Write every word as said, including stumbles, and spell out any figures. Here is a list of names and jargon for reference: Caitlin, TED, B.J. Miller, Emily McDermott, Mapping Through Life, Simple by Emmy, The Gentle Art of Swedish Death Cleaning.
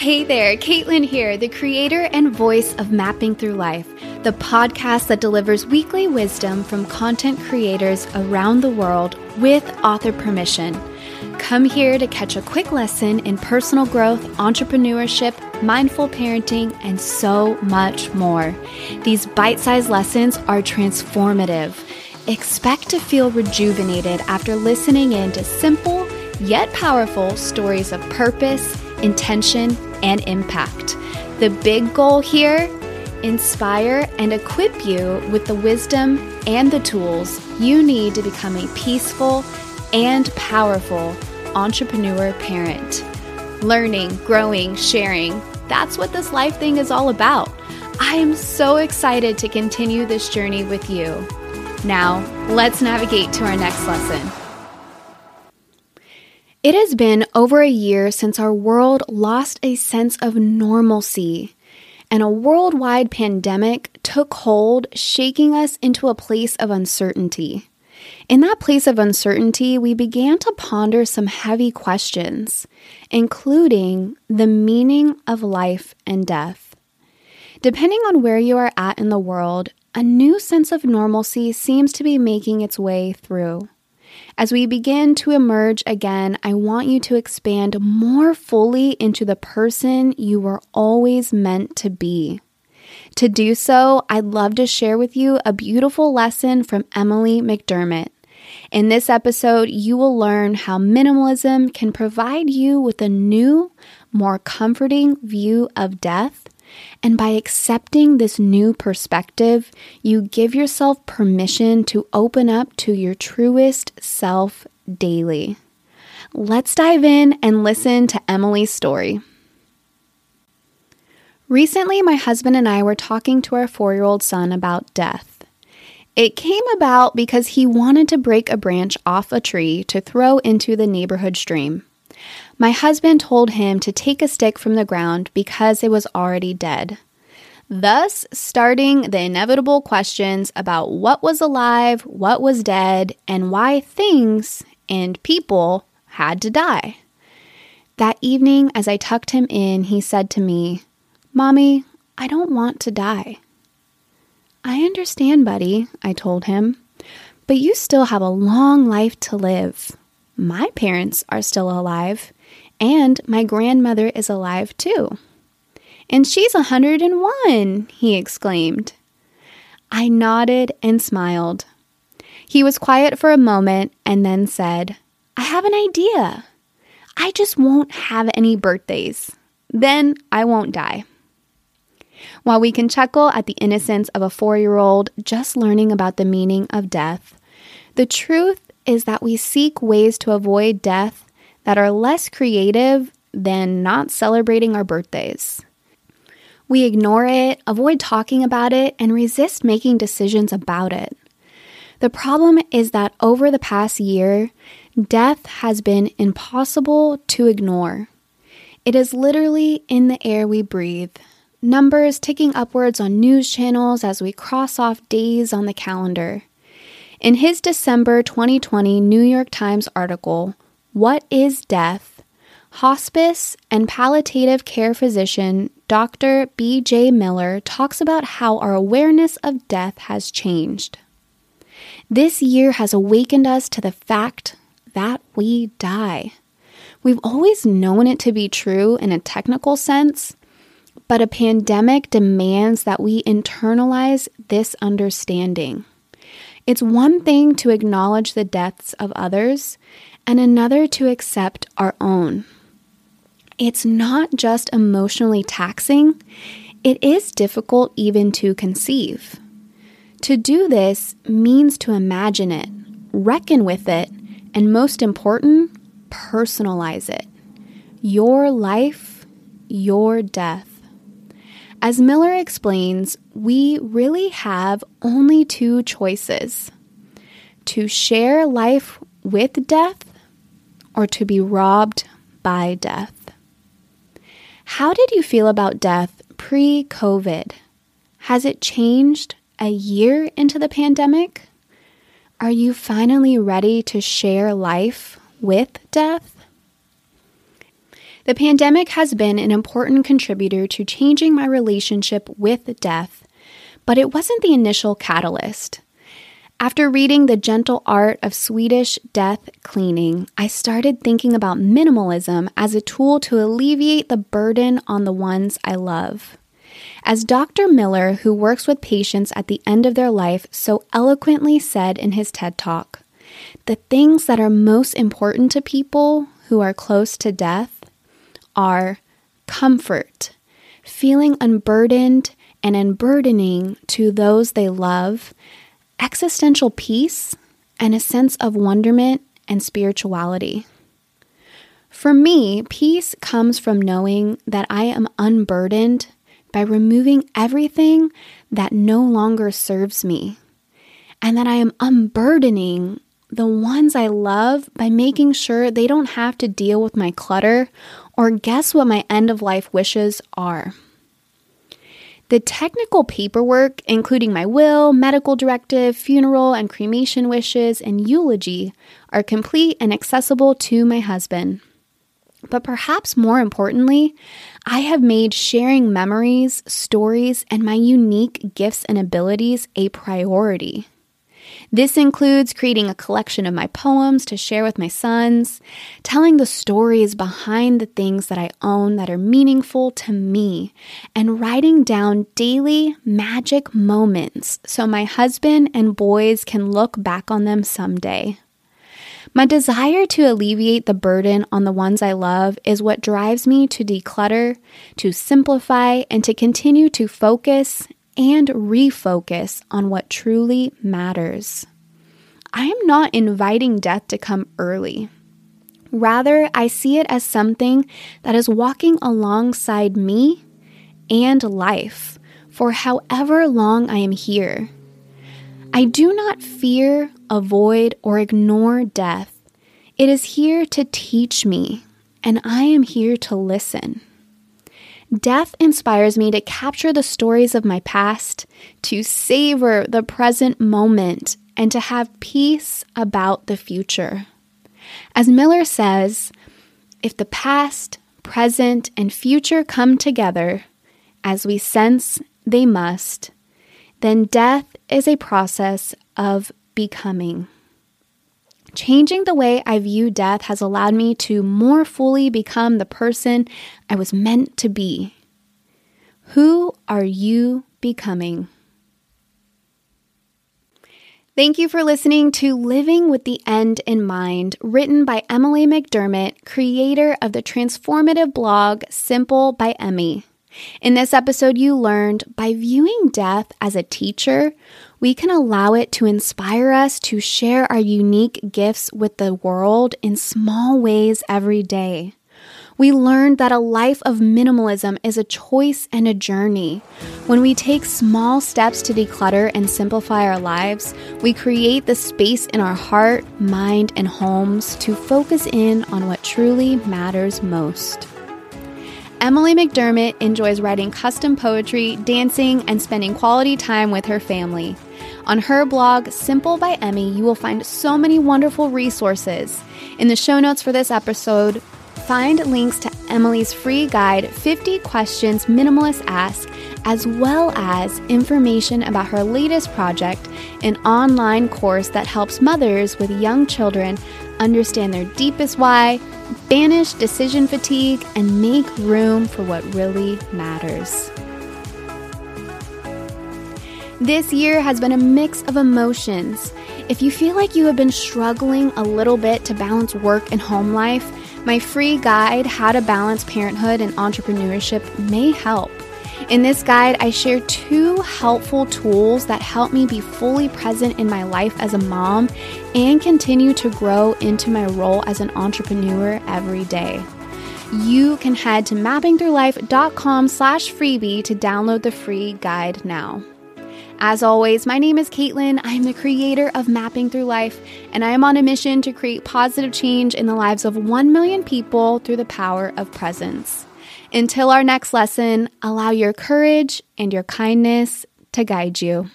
Hey there, Caitlin here, the creator and voice of Mapping Through Life, the podcast that delivers weekly wisdom from content creators around the world with author permission. Come here to catch a quick lesson in personal growth, entrepreneurship, mindful parenting, and so much more. These bite-sized lessons are transformative. Expect to feel rejuvenated after listening in to simple yet powerful stories of purpose, intention, and impact. The big goal here, inspire and equip you with the wisdom and the tools you need to become a peaceful and powerful entrepreneur parent. Learning, growing, sharing, that's what this life thing is all about. I am so excited to continue this journey with you. Now, let's navigate to our next lesson. It has been over a year since our world lost a sense of normalcy, and a worldwide pandemic took hold, shaking us into a place of uncertainty. In that place of uncertainty, we began to ponder some heavy questions, including the meaning of life and death. Depending on where you are at in the world, a new sense of normalcy seems to be making its way through. As we begin to emerge again, I want you to expand more fully into the person you were always meant to be. To do so, I'd love to share with you a beautiful lesson from Emily McDermott. In this episode, you will learn how minimalism can provide you with a new, more comforting view of death. And by accepting this new perspective, you give yourself permission to open up to your truest self daily. Let's dive in and listen to Emily's story. Recently, my husband and I were talking to our four-year-old son about death. It came about because he wanted to break a branch off a tree to throw into the neighborhood stream. My husband told him to take a stick from the ground because it was already dead, thus starting the inevitable questions about what was alive, what was dead, and why things and people had to die. That evening, as I tucked him in, he said to me, "Mommy, I don't want to die." "I understand, buddy," I told him, "but you still have a long life to live. My parents are still alive, and my grandmother is alive too." "And she's one hundred and one, he exclaimed. I nodded and smiled. He was quiet for a moment and then said, "I have an idea. I just won't have any birthdays. Then I won't die." While we can chuckle at the innocence of a four-year-old just learning about the meaning of death, the truth is that we seek ways to avoid death that are less creative than not celebrating our birthdays. We ignore it, avoid talking about it, and resist making decisions about it. The problem is that over the past year, death has been impossible to ignore. It is literally in the air we breathe, numbers ticking upwards on news channels as we cross off days on the calendar. In his December twenty twenty New York Times article, "What is Death?" hospice and palliative care physician Doctor B J Miller talks about how our awareness of death has changed. This year has awakened us to the fact that we die. We've always known it to be true in a technical sense, but a pandemic demands that we internalize this understanding. It's one thing to acknowledge the deaths of others and another to accept our own. It's not just emotionally taxing, it is difficult even to conceive. To do this means to imagine it, reckon with it, and most important, personalize it. Your life, your death. As Miller explains, we really have only two choices: to share life with death or to be robbed by death. How did you feel about death pre-COVID? Has it changed a year into the pandemic? Are you finally ready to share life with death? The pandemic has been an important contributor to changing my relationship with death, but it wasn't the initial catalyst. After reading The Gentle Art of Swedish Death Cleaning, I started thinking about minimalism as a tool to alleviate the burden on the ones I love. As Doctor Miller, who works with patients at the end of their life, so eloquently said in his TED Talk, the things that are most important to people who are close to death are comfort, feeling unburdened and unburdening to those they love, existential peace, and a sense of wonderment and spirituality. For me, peace comes from knowing that I am unburdened by removing everything that no longer serves me, and that I am unburdening the ones I love by making sure they don't have to deal with my clutter or guess what my end-of-life wishes are. The technical paperwork, including my will, medical directive, funeral and cremation wishes, and eulogy, are complete and accessible to my husband. But perhaps more importantly, I have made sharing memories, stories, and my unique gifts and abilities a priority. This includes creating a collection of my poems to share with my sons, telling the stories behind the things that I own that are meaningful to me, and writing down daily magic moments so my husband and boys can look back on them someday. My desire to alleviate the burden on the ones I love is what drives me to declutter, to simplify, and to continue to focus and refocus on what truly matters. I am not inviting death to come early. Rather, I see it as something that is walking alongside me and life for however long I am here. I do not fear, avoid, or ignore death. It is here to teach me, and I am here to listen. Death inspires me to capture the stories of my past, to savor the present moment, and to have peace about the future. As Miller says, if the past, present, and future come together, as we sense they must, then death is a process of becoming. Changing the way I view death has allowed me to more fully become the person I was meant to be. Who are you becoming? Thank you for listening to Living with the End in Mind, written by Emily McDermott, creator of the transformative blog Simple by Emmy. In this episode, you learned by viewing death as a teacher, we can allow it to inspire us to share our unique gifts with the world in small ways every day. We learned that a life of minimalism is a choice and a journey. When we take small steps to declutter and simplify our lives, we create the space in our heart, mind, and homes to focus in on what truly matters most. Emily McDermott enjoys writing custom poetry, dancing, and spending quality time with her family. On her blog, Simple by Emmy, you will find so many wonderful resources. In the show notes for this episode, find links to Emily's free guide, fifty Questions Minimalists Ask, as well as information about her latest project, an online course that helps mothers with young children understand their deepest why, banish decision fatigue, and make room for what really matters. This year has been a mix of emotions. If you feel like you have been struggling a little bit to balance work and home life, my free guide, How to Balance Parenthood and Entrepreneurship, may help. In this guide, I share two helpful tools that help me be fully present in my life as a mom and continue to grow into my role as an entrepreneur every day. You can head to mappingthroughlife.com slash freebie to download the free guide now. As always, my name is Caitlin. I'm the creator of Mapping Through Life, and I am on a mission to create positive change in the lives of one million people through the power of presence. Until our next lesson, allow your courage and your kindness to guide you.